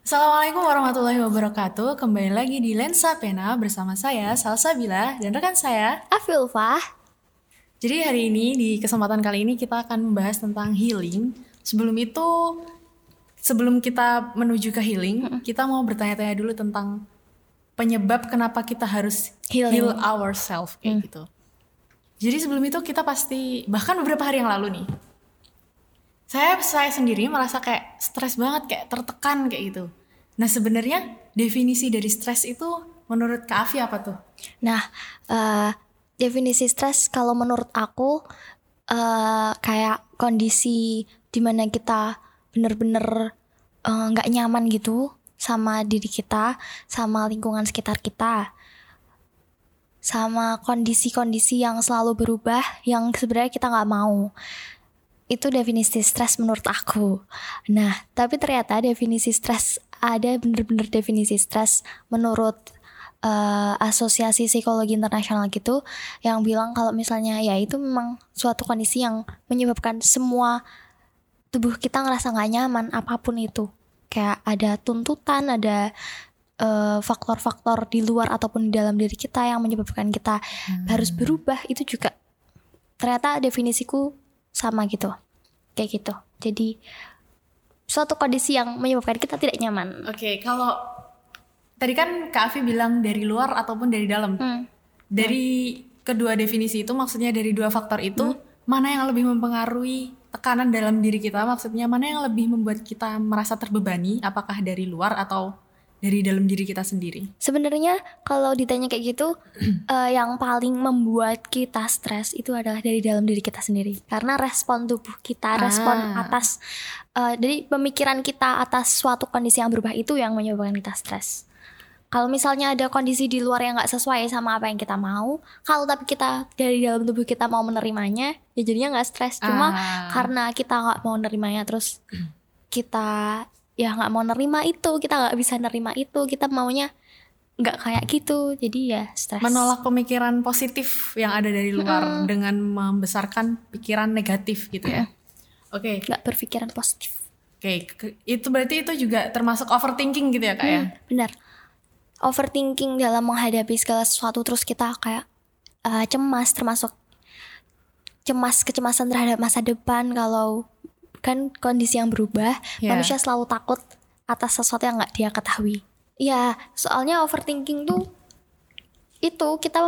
Assalamualaikum warahmatullahi wabarakatuh. Kembali lagi di Lensa Pena bersama saya Salsa Bila dan rekan saya Afilfa. Jadi hari ini di kesempatan kali ini kita akan membahas tentang healing. Sebelum kita menuju ke healing, kita mau bertanya-tanya dulu tentang penyebab kenapa kita harus heal ourselves kayak gitu. Jadi sebelum itu kita pasti, bahkan beberapa hari yang lalu nih, saya sendiri merasa kayak stres banget, kayak tertekan kayak gitu. Nah sebenarnya definisi dari stres itu menurut Kak Afi apa tuh? Nah definisi stres kalau menurut aku kayak kondisi dimana kita bener-bener gak nyaman gitu sama diri kita, sama lingkungan sekitar kita, sama kondisi-kondisi yang selalu berubah yang sebenarnya kita gak mau. Itu definisi stres menurut aku. Nah, tapi ternyata definisi stres, ada bener-bener definisi stres menurut Asosiasi Psikologi Internasional gitu, yang bilang kalau misalnya ya itu memang suatu kondisi yang menyebabkan semua tubuh kita ngerasa gak nyaman apapun itu. Kayak ada tuntutan, ada faktor-faktor di luar ataupun di dalam diri kita yang menyebabkan kita harus berubah. Itu juga ternyata definisiku sama gitu, kayak gitu. Jadi suatu kondisi yang menyebabkan kita tidak nyaman. Oke, kalau tadi kan Kak Afi bilang dari luar ataupun dari dalam. Dari kedua definisi itu, maksudnya dari dua faktor itu, mana yang lebih mempengaruhi tekanan dalam diri kita? Maksudnya mana yang lebih membuat kita merasa terbebani? Apakah dari luar atau dari dalam diri kita sendiri? Sebenarnya kalau ditanya kayak gitu, yang paling membuat kita stres itu adalah dari dalam diri kita sendiri. Karena respon tubuh kita, respon atas dari pemikiran kita atas suatu kondisi yang berubah itu yang menyebabkan kita stres. Kalau misalnya ada kondisi di luar yang gak sesuai sama apa yang kita mau, kalau tapi kita dari dalam tubuh kita mau menerimanya, ya jadinya gak stres. Cuma karena kita gak mau menerimanya, terus kita ya nggak mau nerima itu, kita nggak bisa nerima itu, kita maunya nggak kayak gitu, jadi ya stres. Menolak pemikiran positif yang ada dari luar dengan membesarkan pikiran negatif gitu ya. Oke. Nggak berpikiran positif. Oke. Itu berarti itu juga termasuk overthinking gitu ya Kak ya? Benar. Overthinking dalam menghadapi segala sesuatu, terus kita kayak cemas, termasuk cemas, kecemasan terhadap masa depan kalau kan kondisi yang berubah, manusia selalu takut atas sesuatu yang gak dia ketahui. Ya, soalnya overthinking tuh itu kita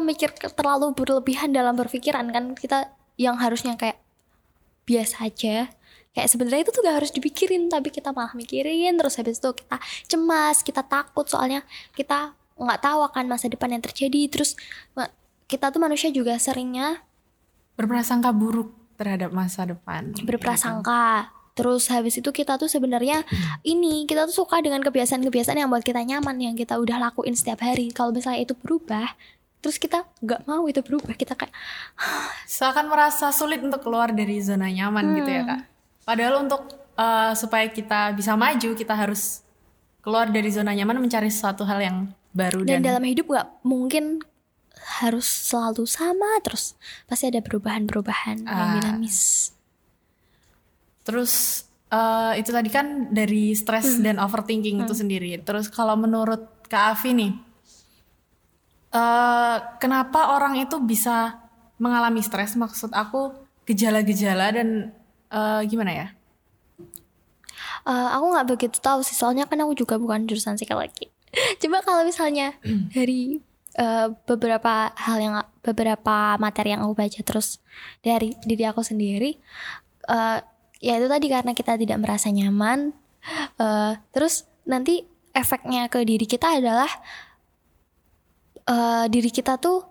terlalu berlebihan dalam berpikiran kan. Kita yang harusnya kayak biasa aja, kayak sebenarnya itu tuh gak harus dipikirin, tapi kita malah mikirin. Terus habis itu kita cemas, kita takut, soalnya kita gak tahu akan masa depan yang terjadi. Terus kita tuh manusia juga seringnya berprasangka buruk terhadap masa depan, berprasangka. Terus habis itu kita tuh sebenarnya kita tuh suka dengan kebiasaan-kebiasaan yang buat kita nyaman, yang kita udah lakuin setiap hari. Kalau misalnya itu berubah, terus kita gak mau itu berubah, kita kayak seakan merasa sulit untuk keluar dari zona nyaman gitu ya Kak. Padahal untuk supaya kita bisa maju, kita harus keluar dari zona nyaman, mencari sesuatu hal yang baru. Dan dalam hidup gak mungkin harus selalu sama terus, pasti ada perubahan-perubahan yang dinamis. Terus itu tadi kan dari stres dan overthinking itu sendiri. Terus kalau menurut Kak Afi nih, kenapa orang itu bisa mengalami stres? Maksud aku gejala-gejala dan gimana ya? Aku nggak begitu tahu sih, soalnya kan aku juga bukan jurusan psikologi. Cuma kalau misalnya dari beberapa materi yang aku baca, terus dari diri aku sendiri, ya itu tadi karena kita tidak merasa nyaman, terus nanti efeknya ke diri kita adalah diri kita tuh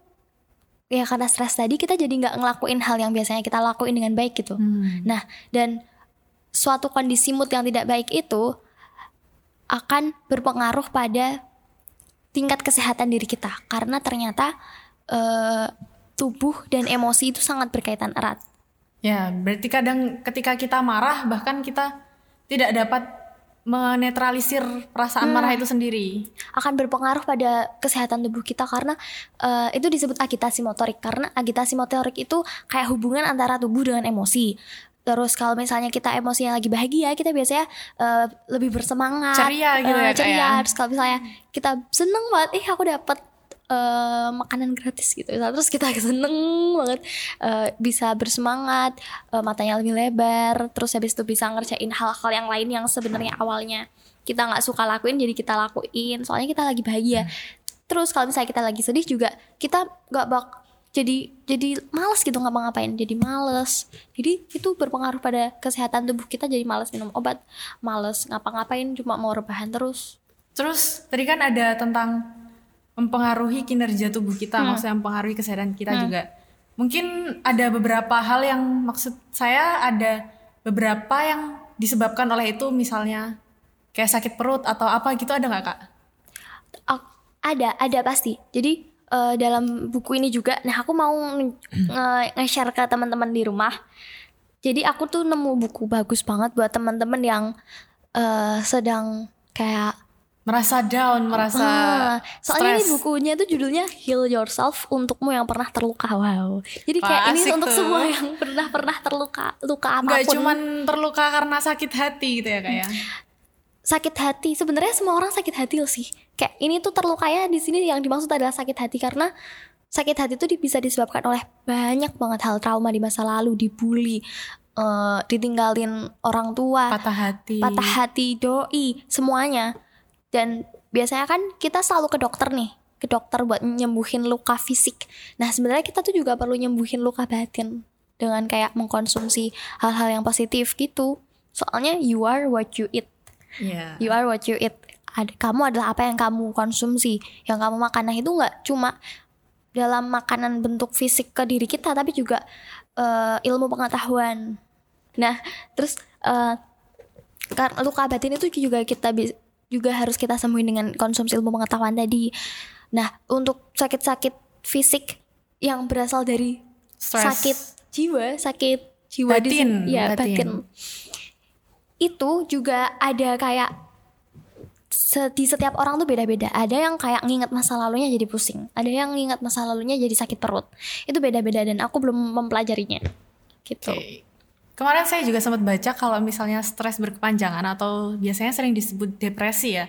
ya karena stres tadi kita jadi nggak ngelakuin hal yang biasanya kita lakuin dengan baik gitu. Nah, dan suatu kondisi mood yang tidak baik itu akan berpengaruh pada tingkat kesehatan diri kita, karena ternyata tubuh dan emosi itu sangat berkaitan erat. Ya, berarti kadang ketika kita marah, bahkan kita tidak dapat menetralisir perasaan marah itu sendiri. Akan berpengaruh pada kesehatan tubuh kita, karena itu disebut agitasi motorik. Karena agitasi motorik itu kayak hubungan antara tubuh dengan emosi. Terus kalau misalnya kita emosinya lagi bahagia, kita biasanya lebih bersemangat, ceria gitu ya, ceria. Terus kalau misalnya kita seneng banget, aku dapet makanan gratis gitu, terus kita seneng banget, bisa bersemangat, matanya lebih lebar. Terus habis itu bisa ngerjain hal-hal yang lain yang sebenarnya awalnya kita gak suka lakuin, jadi kita lakuin, soalnya kita lagi bahagia. Terus kalau misalnya kita lagi sedih juga, kita gak bakal jadi malas gitu ngapa-ngapain, jadi malas. Jadi itu berpengaruh pada kesehatan tubuh kita, jadi malas minum obat, malas ngapa-ngapain, cuma mau rebahan terus. Terus tadi kan ada tentang mempengaruhi kinerja tubuh kita, maksudnya mempengaruhi kesehatan kita juga. Mungkin ada beberapa hal yang, maksud saya ada beberapa yang disebabkan oleh itu, misalnya kayak sakit perut atau apa gitu, ada nggak Kak? Ada pasti. Jadi dalam buku ini juga, aku mau nge-share ke teman-teman di rumah. Jadi aku tuh nemu buku bagus banget buat teman-teman yang sedang kayak merasa down, merasa stress. Soalnya ini bukunya tuh judulnya Heal Yourself, untukmu yang pernah terluka. Wow. Jadi kayak ini tuh untuk semua yang pernah terluka, luka apapun. Gak cuman terluka karena sakit hati gitu ya kayak. Sakit hati, sebenarnya semua orang sakit hati sih. Kayak ini tuh terlukanya di sini yang dimaksud adalah sakit hati, karena sakit hati itu bisa disebabkan oleh banyak banget hal, trauma di masa lalu, dibully, ditinggalin orang tua, patah hati doi, semuanya. Dan biasanya kan kita selalu ke dokter buat nyembuhin luka fisik. Nah sebenarnya kita tuh juga perlu nyembuhin luka batin dengan kayak mengkonsumsi hal-hal yang positif gitu. Soalnya you are what you eat. Yeah. You are what you eat. Kamu adalah apa yang kamu konsumsi, yang kamu makan. Nah itu gak cuma dalam makanan bentuk fisik ke diri kita, tapi juga ilmu pengetahuan. Nah terus luka batin itu juga kita harus kita sembuhin dengan konsumsi ilmu pengetahuan tadi. Nah untuk sakit-sakit fisik yang berasal dari stress, sakit jiwa batin. Itu juga ada kayak di setiap orang tuh beda-beda. Ada yang kayak nginget masa lalunya jadi pusing, ada yang nginget masa lalunya jadi sakit perut. Itu beda-beda dan aku belum mempelajarinya gitu. Okay. Kemarin saya juga sempat baca kalau misalnya stres berkepanjangan atau biasanya sering disebut depresi ya,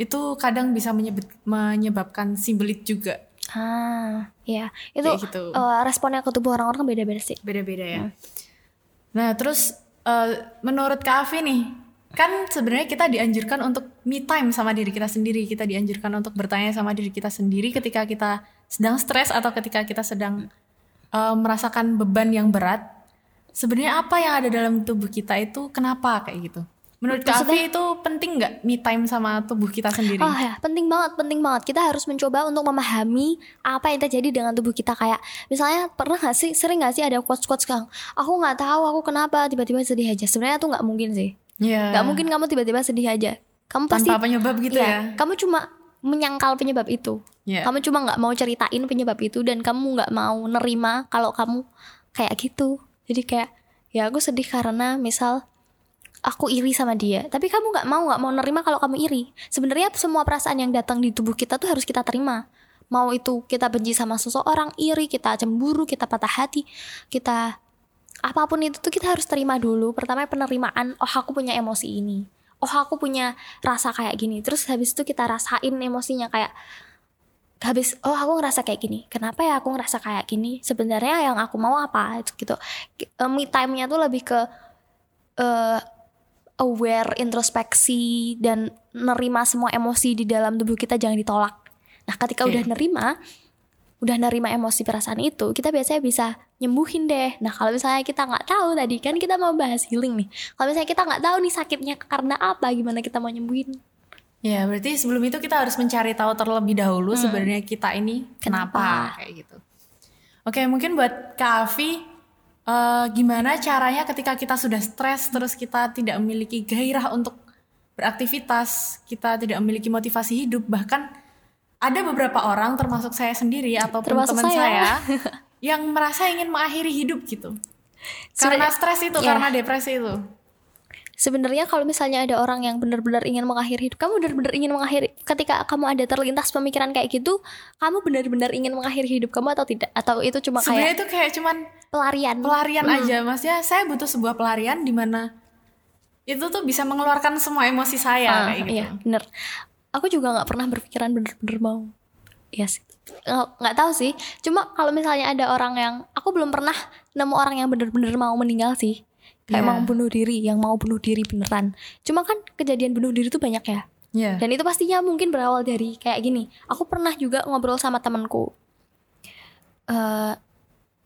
itu kadang bisa menyebabkan simbelit juga. Ya itu gitu. Responnya ke tubuh orang-orang beda-beda sih. Beda-beda ya. Nah terus menurut Kak Afi nih, kan sebenarnya kita dianjurkan untuk me time sama diri kita sendiri. Kita dianjurkan untuk bertanya sama diri kita sendiri ketika kita sedang stres atau ketika kita sedang merasakan beban yang berat. Sebenarnya apa yang ada dalam tubuh kita itu kenapa kayak gitu? Menurut Kak Afi itu penting gak me time sama tubuh kita sendiri? Oh ya, penting banget. Kita harus mencoba untuk memahami apa yang terjadi dengan tubuh kita. Kayak misalnya sering gak sih ada quotes-quotes Kang, aku gak tahu aku kenapa tiba-tiba sedih aja. Sebenarnya tuh gak mungkin sih. Gak mungkin kamu tiba-tiba sedih aja. Kamu pasti tanpa penyebab gitu ya. Kamu cuma menyangkal penyebab itu. Kamu cuma gak mau ceritain penyebab itu, dan kamu gak mau nerima kalau kamu kayak gitu. Jadi kayak ya aku sedih karena misal aku iri sama dia, tapi kamu gak mau nerima kalau kamu iri. Sebenarnya semua perasaan yang datang di tubuh kita tuh harus kita terima. Mau itu kita benci sama seseorang, iri, kita cemburu, kita patah hati, kita apapun itu tuh kita harus terima dulu. Pertama penerimaan, oh aku punya emosi ini, oh aku punya rasa kayak gini. Terus habis itu kita rasain emosinya kayak habis, oh aku ngerasa kayak gini, kenapa ya aku ngerasa kayak gini, sebenarnya yang aku mau apa gitu. Me time-nya tuh lebih ke aware, introspeksi, dan nerima semua emosi di dalam tubuh kita, jangan ditolak. Nah ketika udah nerima emosi perasaan itu, kita biasanya bisa nyembuhin deh. Nah kalau misalnya kita gak tahu, tadi kan kita mau bahas healing nih, kalau misalnya kita gak tahu nih sakitnya karena apa, gimana kita mau nyembuhin? Ya berarti sebelum itu kita harus mencari tahu terlebih dahulu sebenarnya kita ini kenapa kayak gitu. Oke, mungkin buat Kak Afi, gimana caranya ketika kita sudah stres, terus kita tidak memiliki gairah untuk beraktivitas, kita tidak memiliki motivasi hidup. Bahkan ada beberapa orang, termasuk saya sendiri atau teman-teman saya yang merasa ingin mengakhiri hidup gitu. Karena stres itu, karena depresi itu. Sebenarnya kalau misalnya ada orang yang benar-benar ingin mengakhiri hidup, kamu benar-benar ingin mengakhiri, ketika kamu ada terlintas pemikiran kayak gitu, kamu benar-benar ingin mengakhiri hidup kamu atau tidak? Atau itu cuma kayak sebenarnya itu kayak cuman pelarian aja. Maksudnya saya butuh sebuah pelarian di mana itu tuh bisa mengeluarkan semua emosi saya kayak gitu. Iya, benar. Aku juga nggak pernah berpikiran benar-benar mau. Iya sih. Nggak tahu sih. Cuma kalau misalnya ada orang yang, aku belum pernah nemu orang yang benar-benar mau meninggal sih. Kayak mau bunuh diri, yang mau bunuh diri beneran. Cuma kan kejadian bunuh diri itu banyak ya. Dan itu pastinya mungkin berawal dari kayak gini. Aku pernah juga ngobrol sama temanku.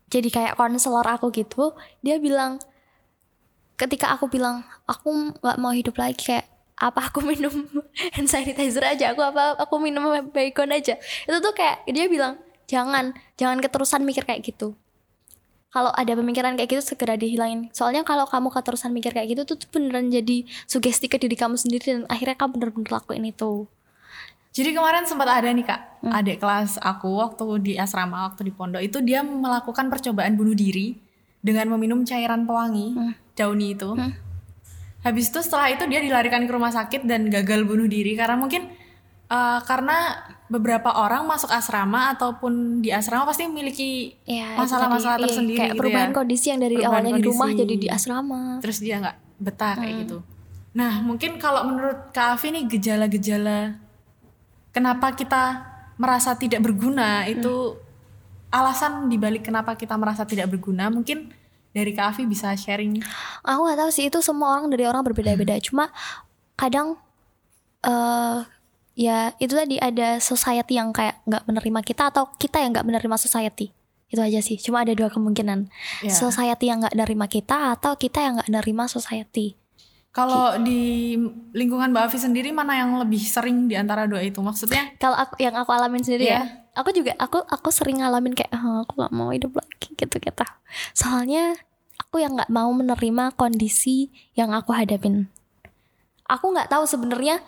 Jadi kayak konselor aku gitu. Dia bilang, ketika aku bilang aku gak mau hidup lagi, kayak apa aku minum hand sanitizer aja, aku minum bacon aja. Itu tuh kayak dia bilang, Jangan keterusan mikir kayak gitu. Kalau ada pemikiran kayak gitu segera dihilangin. Soalnya kalau kamu keterusan mikir kayak gitu tuh beneran jadi sugesti ke diri kamu sendiri, dan akhirnya kamu bener-bener lakuin itu. Jadi kemarin sempat ada nih Kak, adik kelas aku waktu di asrama, waktu di pondok itu, dia melakukan percobaan bunuh diri dengan meminum cairan pewangi dauni itu. Habis itu setelah itu dia dilarikan ke rumah sakit dan gagal bunuh diri karena mungkin karena beberapa orang masuk asrama ataupun di asrama pasti memiliki masalah-masalah tersendiri kayak gitu, perubahan kondisi yang dari perubahan awalnya kondisi di rumah jadi di asrama, terus dia gak betah kayak gitu. Nah mungkin kalau menurut Kak Afi nih, gejala-gejala kenapa kita merasa tidak berguna itu, alasan dibalik kenapa kita merasa tidak berguna, mungkin dari Kak Afi bisa sharing. Aku gak tahu sih, itu semua orang dari orang berbeda-beda. Cuma kadang ya itu tadi, ada society yang kayak gak menerima kita, atau kita yang gak menerima society. Itu aja sih, cuma ada dua kemungkinan. Society yang gak nerima kita, atau kita yang gak nerima society. Kalau di lingkungan Mbak Afi sendiri, mana yang lebih sering di antara dua itu? Maksudnya kalau yang aku alamin sendiri ya, aku juga aku sering ngalamin kayak aku gak mau hidup lagi gitu. Soalnya aku yang gak mau menerima kondisi yang aku hadapin. Aku gak tahu sebenarnya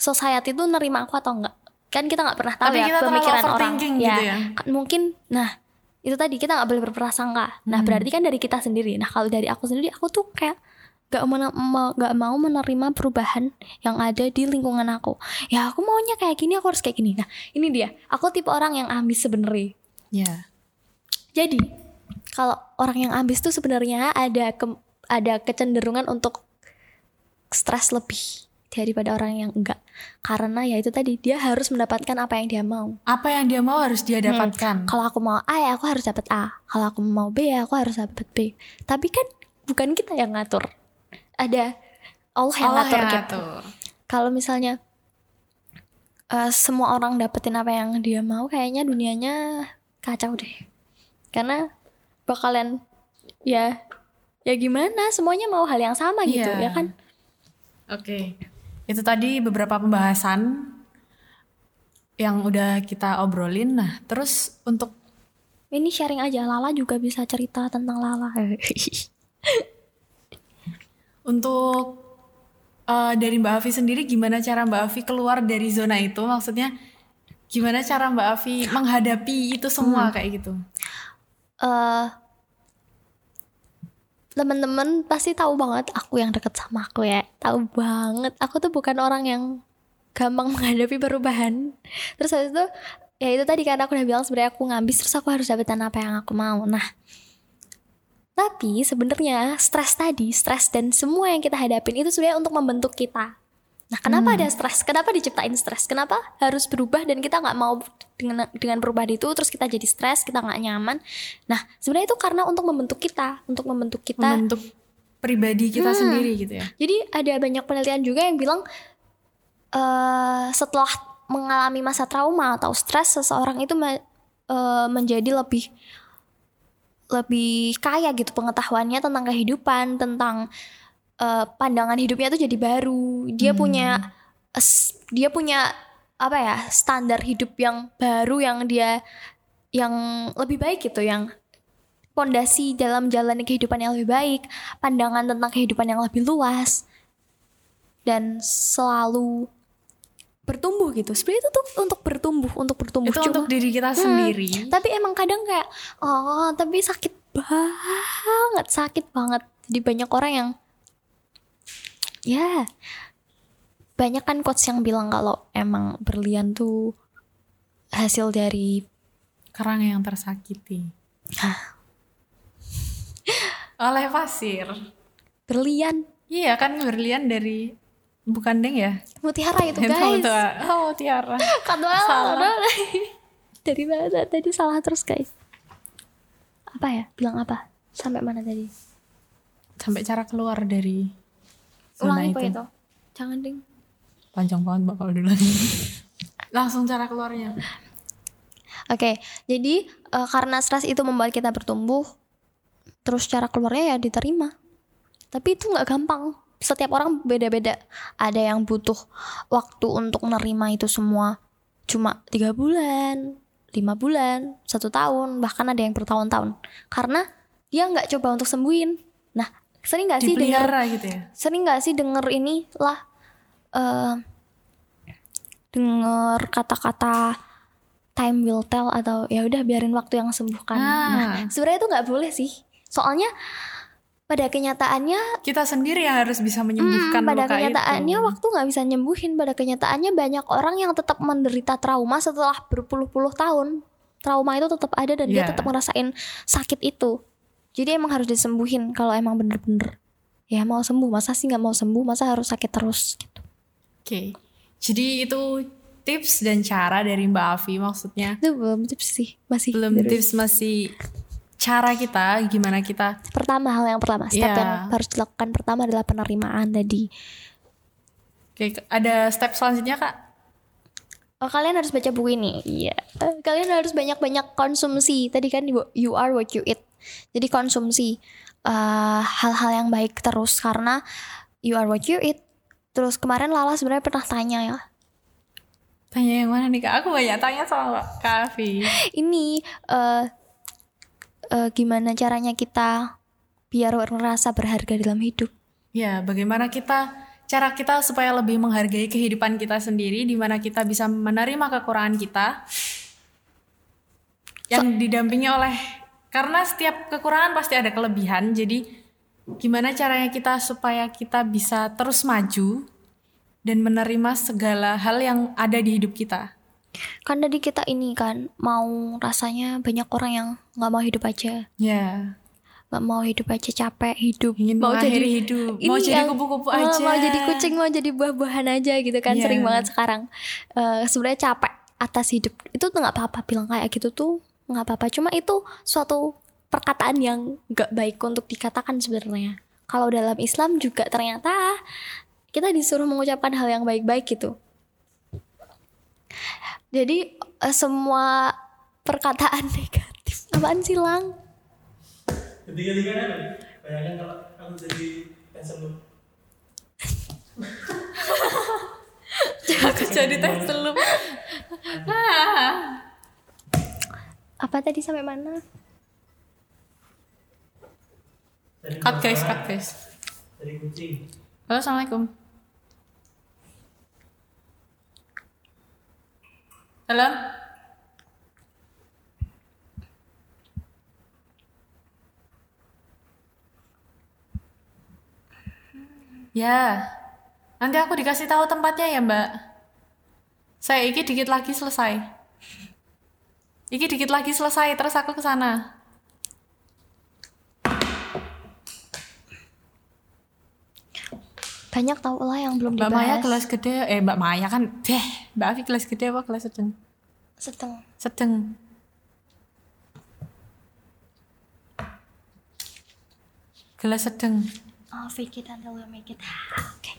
society itu nerima aku atau enggak, kan kita nggak pernah tahu. Tapi ya pemikiran orang gitu ya, mungkin nah itu tadi kita nggak boleh berprasangka. Nah berarti kan dari kita sendiri. Nah kalau dari aku sendiri, aku tuh kayak nggak mau menerima perubahan yang ada di lingkungan aku. Ya aku maunya kayak gini, aku harus kayak gini. Nah ini dia, aku tipe orang yang ambis sebenarnya. Jadi kalau orang yang ambis tuh sebenarnya ada kecenderungan untuk stres lebih daripada orang yang enggak. Karena ya itu tadi, dia harus mendapatkan apa yang dia mau. Apa yang dia mau harus dia dapatkan. Kalau aku mau A ya aku harus dapat A. Kalau aku mau B ya aku harus dapat B. Tapi kan bukan kita yang ngatur. Ada Allah yang ngatur. Kalau misalnya semua orang dapetin apa yang dia mau, kayaknya dunianya kacau deh. Karena bakalan ya gimana, semuanya mau hal yang sama gitu, ya kan? Oke. Itu tadi beberapa pembahasan yang udah kita obrolin. Nah, terus untuk ini sharing aja, Lala juga bisa cerita tentang Lala. Untuk dari Mbak Afi sendiri, gimana cara Mbak Afi keluar dari zona itu? Maksudnya gimana cara Mbak Afi menghadapi itu semua kayak gitu? Temen-temen pasti tahu banget aku yang deket sama aku ya. Tahu banget. Aku tuh bukan orang yang gampang menghadapi perubahan. Terus habis itu, ya itu tadi karena aku udah bilang sebenarnya aku ngambis, terus aku harus dapetin apa yang aku mau. Nah, tapi sebenarnya stres dan semua yang kita hadapin itu sebenarnya untuk membentuk kita. Nah, kenapa ada stres? Kenapa diciptain stres? Kenapa harus berubah dan kita gak mau dengan perubahan itu, terus kita jadi stres, kita gak nyaman. Nah, sebenarnya itu karena untuk membentuk kita. Membentuk pribadi kita sendiri gitu ya. Jadi ada banyak penelitian juga yang bilang setelah mengalami masa trauma atau stres, seseorang itu menjadi lebih kaya gitu pengetahuannya tentang kehidupan, tentang pandangan hidupnya tuh jadi baru. Dia punya apa ya, standar hidup yang baru, yang lebih baik gitu, yang pondasi dalam jalan kehidupan yang lebih baik, pandangan tentang kehidupan yang lebih luas, dan selalu bertumbuh gitu. Sebenarnya itu tuh untuk bertumbuh. Itu cuma untuk diri kita sendiri. Tapi emang kadang kayak tapi sakit banget. Jadi banyak orang yang ya banyak kan quotes yang bilang kalau emang berlian tuh hasil dari kerang yang tersakiti. Hah? Oleh pasir. Berlian. Iya kan, berlian dari bukan deng ya? Mutiara itu guys. Oh mutiara. Salah. Dari mana tadi salah terus guys. Apa ya? Bilang apa? Sampai mana tadi? Sampai cara keluar dari zona itu. Ulangi itu. Jangan deng. Panjang banget bakal dulu. Langsung cara keluarnya. Oke, jadi karena stres itu membuat kita bertumbuh. Terus cara keluarnya ya diterima. Tapi itu gak gampang. Setiap orang beda-beda. Ada yang butuh waktu untuk nerima itu semua. Cuma 3 bulan, 5 bulan, 1 tahun. Bahkan ada yang bertahun-tahun. Karena dia gak coba untuk sembuhin. Nah, sering gak sih denger gitu ya? Sering gak sih denger ini lah. Denger kata-kata time will tell. Atau ya udah biarin waktu yang sembuhkan. Nah, sebenarnya itu gak boleh sih. Soalnya pada kenyataannya kita sendiri yang harus bisa menyembuhkan luka itu. Pada kenyataannya waktu gak bisa nyembuhin. Pada kenyataannya banyak orang yang tetap menderita trauma setelah berpuluh-puluh tahun. Trauma itu tetap ada dan dia tetap ngerasain sakit itu. Jadi emang harus disembuhin kalau emang bener-bener ya mau sembuh. Masa sih gak mau sembuh, masa harus sakit terus gitu. Oke. Jadi itu tips dan cara dari Mbak Afi maksudnya. Itu belum tips sih, masih. Belum terus. Tips masih. Cara kita, gimana kita... Pertama, step yang harus dilakukan pertama adalah penerimaan tadi. Oke, ada step selanjutnya, Kak? Oh, kalian harus baca buku ini. Iya. Kalian harus banyak-banyak konsumsi. Tadi kan, you are what you eat. Jadi konsumsi hal-hal yang baik terus. Karena you are what you eat. Terus kemarin Lala sebenarnya pernah tanya ya. Tanya yang mana nih, Kak? Aku banyak tanya sama Kak Afi. Ini... gimana caranya kita biar merasa berharga dalam hidup? Ya, bagaimana cara kita supaya lebih menghargai kehidupan kita sendiri, di mana kita bisa menerima kekurangan kita yang didampingi oleh, karena setiap kekurangan pasti ada kelebihan. Jadi gimana caranya kita supaya kita bisa terus maju dan menerima segala hal yang ada di hidup kita? Kan tadi kita ini kan mau rasanya banyak orang yang gak mau hidup aja. Iya. Gak mau hidup aja, capek hidup. Ingin mau mengakhiri hidup. Mau jadi kupu-kupu aja. Mau jadi kucing, mau jadi buah-buahan aja gitu kan. Sering banget sekarang. Sebenarnya capek atas hidup. Itu tuh gak apa-apa, bilang kayak gitu tuh gak apa-apa. Cuma itu suatu perkataan yang gak baik untuk dikatakan sebenarnya. Kalau dalam Islam juga ternyata kita disuruh mengucapkan hal yang baik-baik gitu. Jadi semua perkataan negatif. Apaan sih Lang? Ketiga-tiganya apa? Bayangkan kalau aku jadi penselum. Aku jadi penselum. Apa tadi sampai mana? Cut guys. Dari kucing. Halo, Assalamualaikum. Halo? Ya, nanti aku dikasih tahu tempatnya ya Mbak. Saya iki dikit lagi selesai. Terus aku kesana. Banyak tau lah yang belum dibahas. Mbak Maya kelas gede, Mbak Maya kan, Mbak Afi kelas gede apa kelas sedang? Sedang. Kelas sedang. Oh, fake it until you make it. Oke. Okay.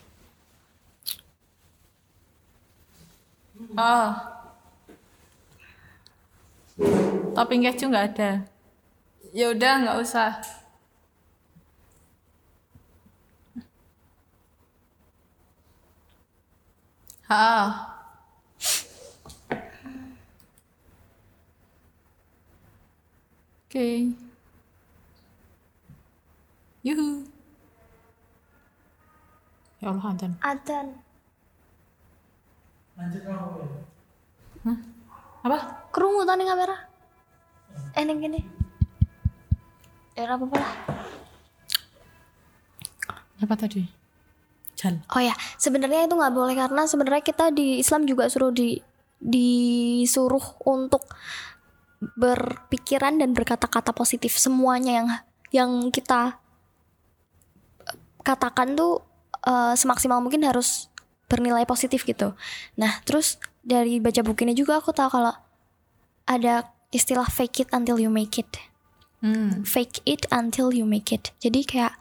Oh. Topping keju nggak ada. Ya udah nggak usah. Oke. Yuhu. Ya Allah, Adan. Lanjut kamu. Hah? Apa? Kerungu tadi kamera. Enak gini. Era apa lah? Apa tadi? Jan. Oh ya, sebenarnya itu nggak boleh karena sebenarnya kita di Islam juga suruh disuruh untuk berpikiran dan berkata-kata positif. Semuanya yang kita katakan tuh semaksimal mungkin harus bernilai positif gitu. Nah, terus dari baca buku ini juga aku tahu kalau ada istilah fake it until you make it. Fake it until you make it. Jadi kayak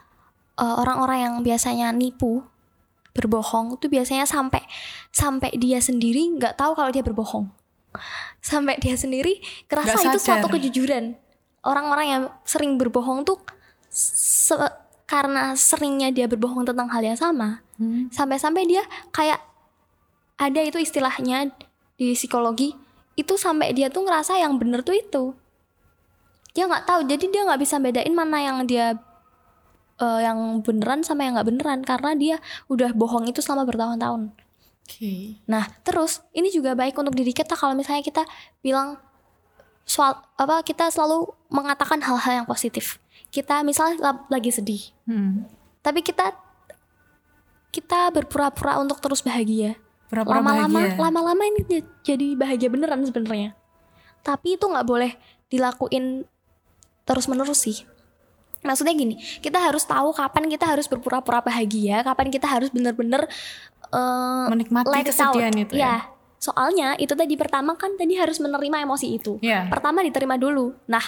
orang-orang yang biasanya nipu, berbohong itu biasanya sampai dia sendiri nggak tahu kalau dia berbohong, sampai dia sendiri kerasa itu suatu kejujuran. Orang-orang yang sering berbohong tuh karena seringnya dia berbohong tentang hal yang sama, sampai-sampai dia kayak ada itu istilahnya di psikologi itu sampai dia tuh ngerasa yang bener tuh itu. Dia nggak tahu, jadi dia nggak bisa bedain mana yang dia yang beneran sama yang nggak beneran karena dia udah bohong itu selama bertahun-tahun. Okay. Nah, terus ini juga baik untuk diri kita kalau misalnya kita bilang kita selalu mengatakan hal-hal yang positif. Kita misalnya lagi sedih, tapi kita berpura-pura untuk terus bahagia. Lama-lama ini jadi bahagia beneran sebenarnya. Tapi itu nggak boleh dilakuin terus-menerus sih. Maksudnya gini, kita harus tahu kapan kita harus berpura-pura bahagia, kapan kita harus benar-benar menikmati kesedihan itu ya. Soalnya itu tadi pertama kan tadi harus menerima emosi itu. Yeah. Pertama diterima dulu. Nah,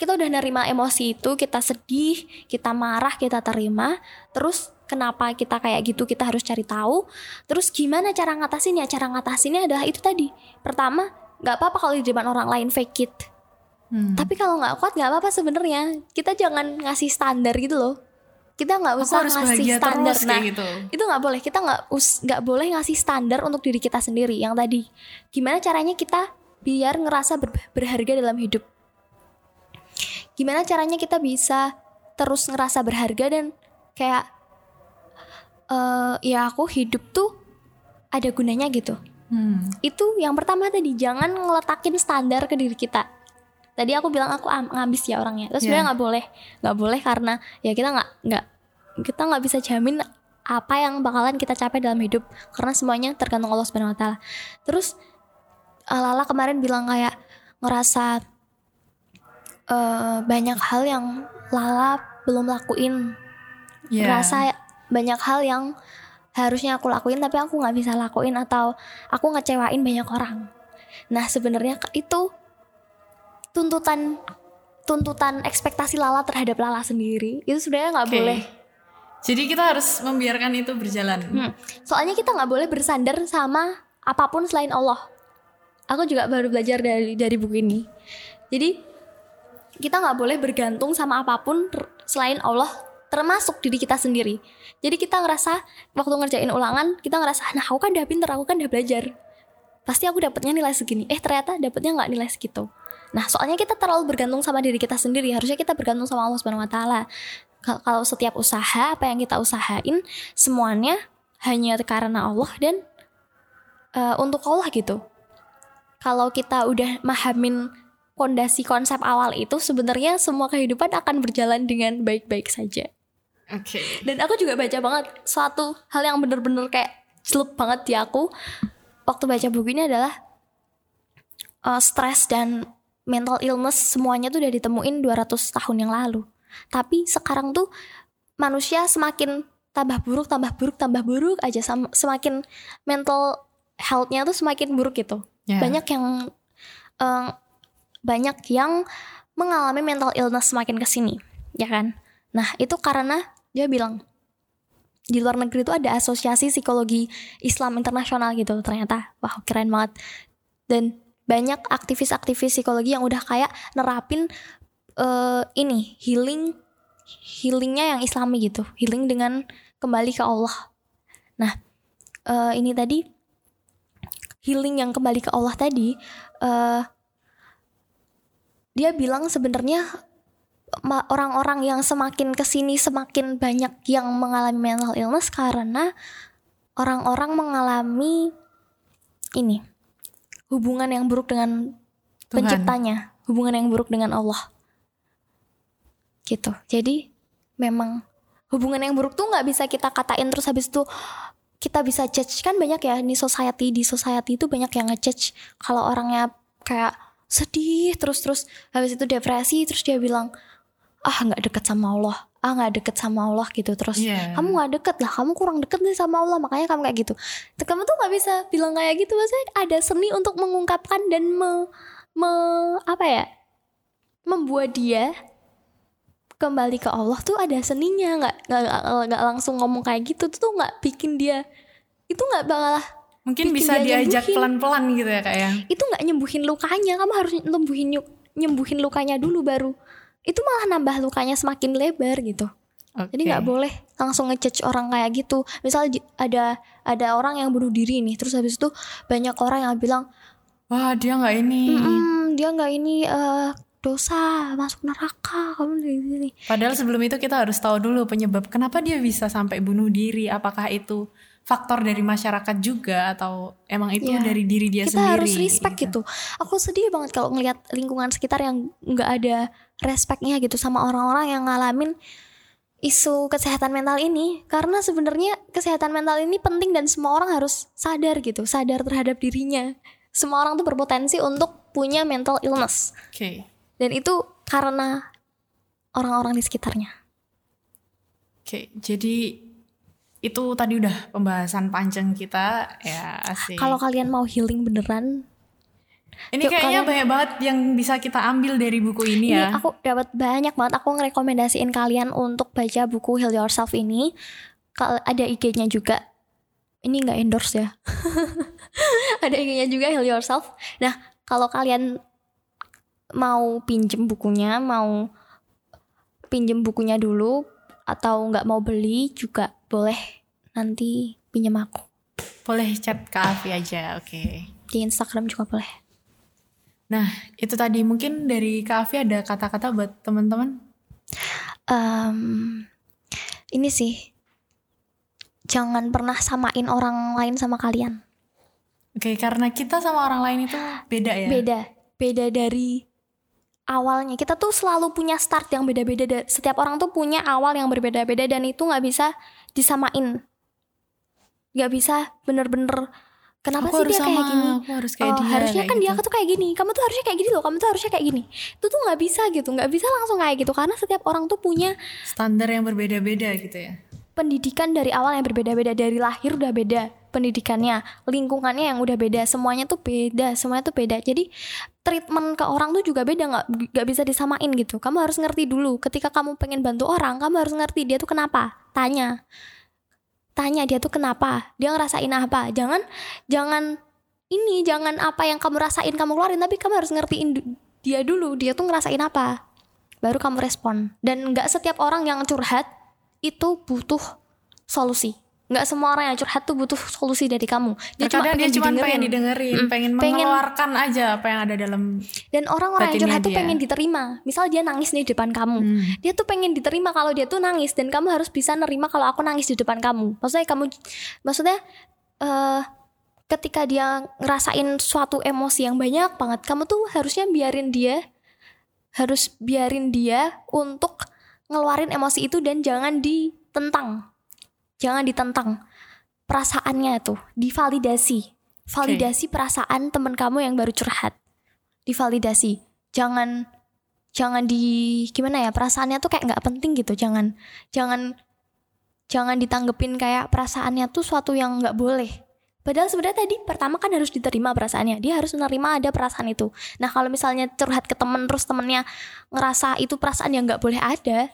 kita udah nerima emosi itu, kita sedih, kita marah, kita terima. Terus kenapa kita kayak gitu? Kita harus cari tahu. Terus gimana cara ngatasinnya? Cara ngatasinnya adalah itu tadi. Pertama, nggak apa-apa kalau di depan orang lain fake it. Tapi kalau nggak kuat nggak apa-apa sebenarnya. Kita jangan ngasih standar gitu loh. Kita nggak usah ngasih standar. Nah, gitu. Itu nggak boleh. Kita nggak boleh ngasih standar untuk diri kita sendiri. Yang tadi, gimana caranya kita biar ngerasa berharga dalam hidup? Gimana caranya kita bisa terus ngerasa berharga dan kayak ya aku hidup tuh ada gunanya gitu. Itu yang pertama tadi, jangan ngeletakin standar ke diri kita. Tadi aku bilang aku ngabis ya orangnya. Terus sebenarnya nggak boleh karena ya kita nggak bisa jamin apa yang bakalan kita capai dalam hidup karena semuanya tergantung Allah Subhanahu Wa Taala. Terus Lala kemarin bilang kayak ngerasa banyak hal yang Lala belum lakuin, ngerasa banyak hal yang harusnya aku lakuin tapi aku nggak bisa lakuin atau aku ngecewain banyak orang. Nah sebenarnya itu tuntutan ekspektasi Lala terhadap Lala sendiri itu sebenarnya nggak boleh. Jadi kita harus membiarkan itu berjalan. Soalnya kita nggak boleh bersandar sama apapun selain Allah. Aku juga baru belajar dari buku ini. Jadi kita nggak boleh bergantung sama apapun selain Allah, termasuk diri kita sendiri. Jadi kita ngerasa waktu ngerjain ulangan kita ngerasa nah aku kan udah pinter, aku kan udah belajar, pasti aku dapatnya nilai segini. Ternyata dapatnya nggak nilai segitu. Nah, soalnya kita terlalu bergantung sama diri kita sendiri. Harusnya kita bergantung sama Allah Subhanahu Wa Taala. Kalau setiap usaha, apa yang kita usahain, semuanya hanya karena Allah dan untuk Allah gitu. Kalau kita udah mahamin fondasi konsep awal itu, sebenarnya semua kehidupan akan berjalan dengan baik-baik saja. Oke. Okay. Dan aku juga baca banget suatu hal yang bener-bener kayak celup banget di aku waktu baca buku ini adalah stres dan mental illness semuanya tuh udah ditemuin 200 tahun yang lalu. Tapi sekarang tuh manusia semakin tambah buruk aja, semakin mental health-nya tuh semakin buruk gitu. Yeah. Banyak yang mengalami mental illness semakin kesini, ya kan? Nah, itu karena dia bilang di luar negeri tuh ada Asosiasi Psikologi Islam Internasional gitu ternyata. Wah, keren banget. Dan banyak aktivis-aktivis psikologi yang udah kayak nerapin ini healingnya yang Islami gitu, healing dengan kembali ke Allah. Nah ini tadi healing yang kembali ke Allah tadi dia bilang sebenarnya orang-orang yang semakin kesini semakin banyak yang mengalami mental illness karena orang-orang mengalami ini hubungan yang buruk dengan Tuhan, penciptanya, hubungan yang buruk dengan Allah gitu. Jadi memang hubungan yang buruk tuh nggak bisa kita katain terus habis itu kita bisa judge, kan banyak ya nih society, di society itu banyak yang ngejudge kalau orangnya kayak sedih terus habis itu depresi terus dia bilang nggak deket sama Allah gitu terus kamu nggak deket lah, kamu kurang deket nih sama Allah makanya kamu kayak gitu. Kamu tuh nggak bisa bilang kayak gitu, maksudnya ada seni untuk mengungkapkan dan membuat dia kembali ke Allah tuh ada seninya, nggak langsung ngomong kayak gitu tuh nggak bikin dia itu nggak bakal mungkin bisa diajak pelan-pelan gitu ya kak ya. Itu nggak nyembuhin lukanya, kamu harus nyembuhin lukanya dulu baru itu malah nambah lukanya semakin lebar gitu. Okay. Jadi nggak boleh langsung nge-judge orang kayak gitu. Misal ada orang yang bunuh diri nih terus habis itu banyak orang yang bilang wah dia nggak ini, dosa, masuk neraka, kamu gini. Padahal sebelum itu kita harus tahu dulu penyebab kenapa dia bisa sampai bunuh diri. Apakah itu faktor dari masyarakat juga atau emang itu dari diri dia kita sendiri? Kita harus respect gitu. Aku sedih banget kalau ngelihat lingkungan sekitar yang nggak ada respectnya gitu sama orang-orang yang ngalamin isu kesehatan mental ini. Karena sebenarnya kesehatan mental ini penting dan semua orang harus sadar gitu, sadar terhadap dirinya. Semua orang tuh berpotensi untuk punya mental illness. Oke. Okay. Dan itu karena orang-orang di sekitarnya. Oke, jadi itu tadi udah pembahasan panjang kita ya. Asik. Kalau kalian mau healing beneran, ini kayaknya banyak banget yang bisa kita ambil dari buku ini ya. Aku dapat banyak banget. Aku ngerekomendasiin kalian untuk baca buku Heal Yourself ini. Ada IG-nya juga. Ini nggak endorse ya. Ada IG-nya juga Heal Yourself. Nah, kalau kalian mau pinjem bukunya dulu atau nggak mau beli juga boleh, nanti pinjem aku, boleh chat ke Afi aja. Oke. Di Instagram juga boleh. Nah itu tadi mungkin dari Kak Afi ada kata-kata buat teman-teman. Ini sih, jangan pernah samain orang lain sama kalian. Oke, karena kita sama orang lain itu beda dari awalnya. Kita tuh selalu punya start yang beda-beda. Setiap orang tuh punya awal yang berbeda-beda dan itu gak bisa disamain. Gak bisa bener-bener kenapa aku sih dia kayak gini, aku harus kayak dia, harusnya kayak kan gitu. Dia tuh kayak gini, kamu tuh harusnya kayak gini loh, kamu tuh harusnya kayak gini. Itu tuh gak bisa gitu, gak bisa langsung kayak gitu. Karena setiap orang tuh punya standar yang berbeda-beda gitu ya. Pendidikan dari awal yang berbeda-beda. Dari lahir udah beda pendidikannya, lingkungannya yang udah beda, semuanya tuh beda. Jadi treatment ke orang tuh juga beda, nggak bisa disamain gitu. Kamu harus ngerti dulu, ketika kamu pengen bantu orang, kamu harus ngerti dia tuh kenapa. Tanya dia tuh kenapa, dia ngerasain apa. Jangan apa yang kamu rasain kamu keluarin, tapi kamu harus ngertiin dia dulu, dia tuh ngerasain apa, baru kamu respon. Dan nggak setiap orang yang curhat itu butuh solusi. Nggak semua orang yang curhat tuh butuh solusi dari kamu. Dia cuma pengen didengerin, pengen mengeluarkan aja apa yang ada dalam. Dan orang-orang yang curhat tuh pengen diterima. Misal dia nangis nih di depan kamu, dia tuh pengen diterima kalau dia tuh nangis. Dan kamu harus bisa nerima kalau aku nangis di depan kamu. Maksudnya, ketika dia ngerasain suatu emosi yang banyak banget, kamu tuh harusnya biarin dia untuk ngeluarin emosi itu dan jangan ditentang perasaannya tuh, divalidasi. Perasaan teman kamu yang baru curhat divalidasi, jangan di gimana ya, perasaannya tuh kayak nggak penting gitu. Jangan ditanggepin kayak perasaannya tuh suatu yang nggak boleh, padahal sebenarnya tadi pertama kan harus diterima perasaannya, dia harus menerima ada perasaan itu. Nah kalau misalnya curhat ke temen terus temennya ngerasa itu perasaan yang nggak boleh ada,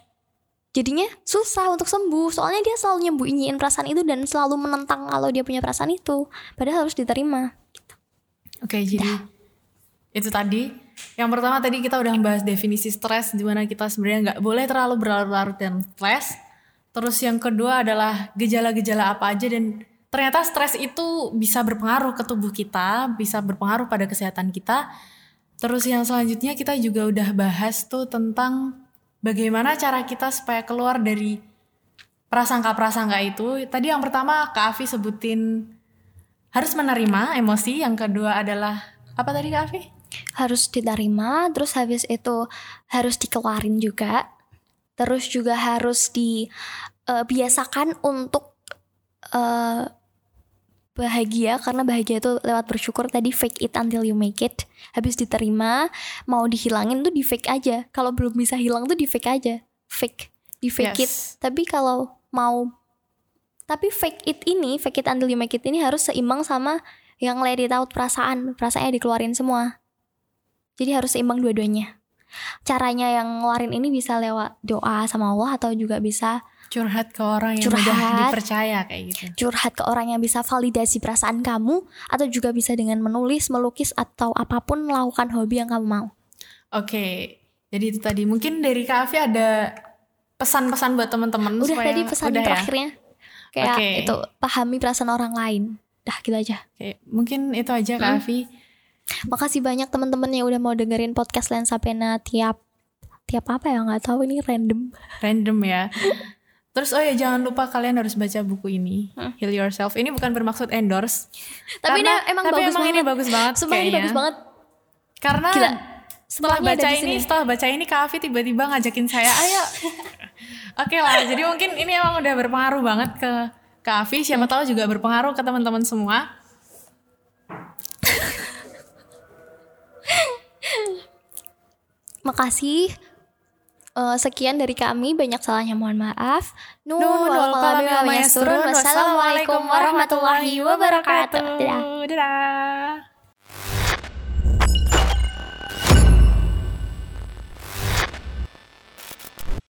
jadinya susah untuk sembuh, soalnya dia selalu nyembunyiin perasaan itu dan selalu menentang kalau dia punya perasaan itu, padahal harus diterima. Oke, jadi itu tadi. Yang pertama tadi kita udah membahas definisi stres, di mana kita sebenarnya nggak boleh terlalu berlarut-larut dan stres. Terus yang kedua adalah gejala-gejala apa aja, dan ternyata stres itu bisa berpengaruh ke tubuh kita, bisa berpengaruh pada kesehatan kita. Terus yang selanjutnya kita juga udah bahas tuh tentang bagaimana cara kita supaya keluar dari prasangka-prasangka itu. Tadi yang pertama Kak Afi sebutin harus menerima emosi. Yang kedua adalah apa tadi Kak Afi? Harus diterima, terus habis itu harus dikeluarin juga. Terus juga harus biasakan untuk bahagia, karena bahagia itu lewat bersyukur. Tadi fake it until you make it. Habis diterima, mau dihilangin tuh di fake aja. Kalau belum bisa hilang tuh di fake aja. Di fake it. Tapi kalau mau, tapi fake it until you make it ini harus seimbang sama yang let it out, perasaannya dikeluarin semua. Jadi harus seimbang dua-duanya. Caranya yang ngeluarin ini bisa lewat doa sama Allah, atau juga bisa curhat ke orang yang udah dipercaya kayak gitu. Curhat ke orang yang bisa validasi perasaan kamu, atau juga bisa dengan menulis, melukis, atau apapun, melakukan hobi yang kamu mau. Oke, jadi itu tadi. Mungkin dari Kak Afi ada pesan-pesan buat teman-teman. Udah tadi pesan terakhirnya. Ya? Kayak itu, pahami perasaan orang lain. Dah gitu aja. Oke, mungkin itu aja Kak Afi. Makasih banyak teman-teman yang udah mau dengerin podcast Lensa Pena tiap apa ya, nggak tahu ini random ya. Terus jangan lupa kalian harus baca buku ini, Heal Yourself. Ini bukan bermaksud endorse. Tapi emang bagus banget. Sumpah ini bagus banget. Karena gila, setelah baca ini Kak Afi tiba-tiba ngajakin saya, ayo. Oke lah, jadi mungkin ini emang udah berpengaruh banget ke Kak Afi. Siapa tahu juga berpengaruh ke teman-teman semua. Makasih. Sekian dari kami, banyak salahnya mohon maaf. Nun wal qalam ya masyurun. Wassalamualaikum warahmatullahi wabarakatuh. Dadah.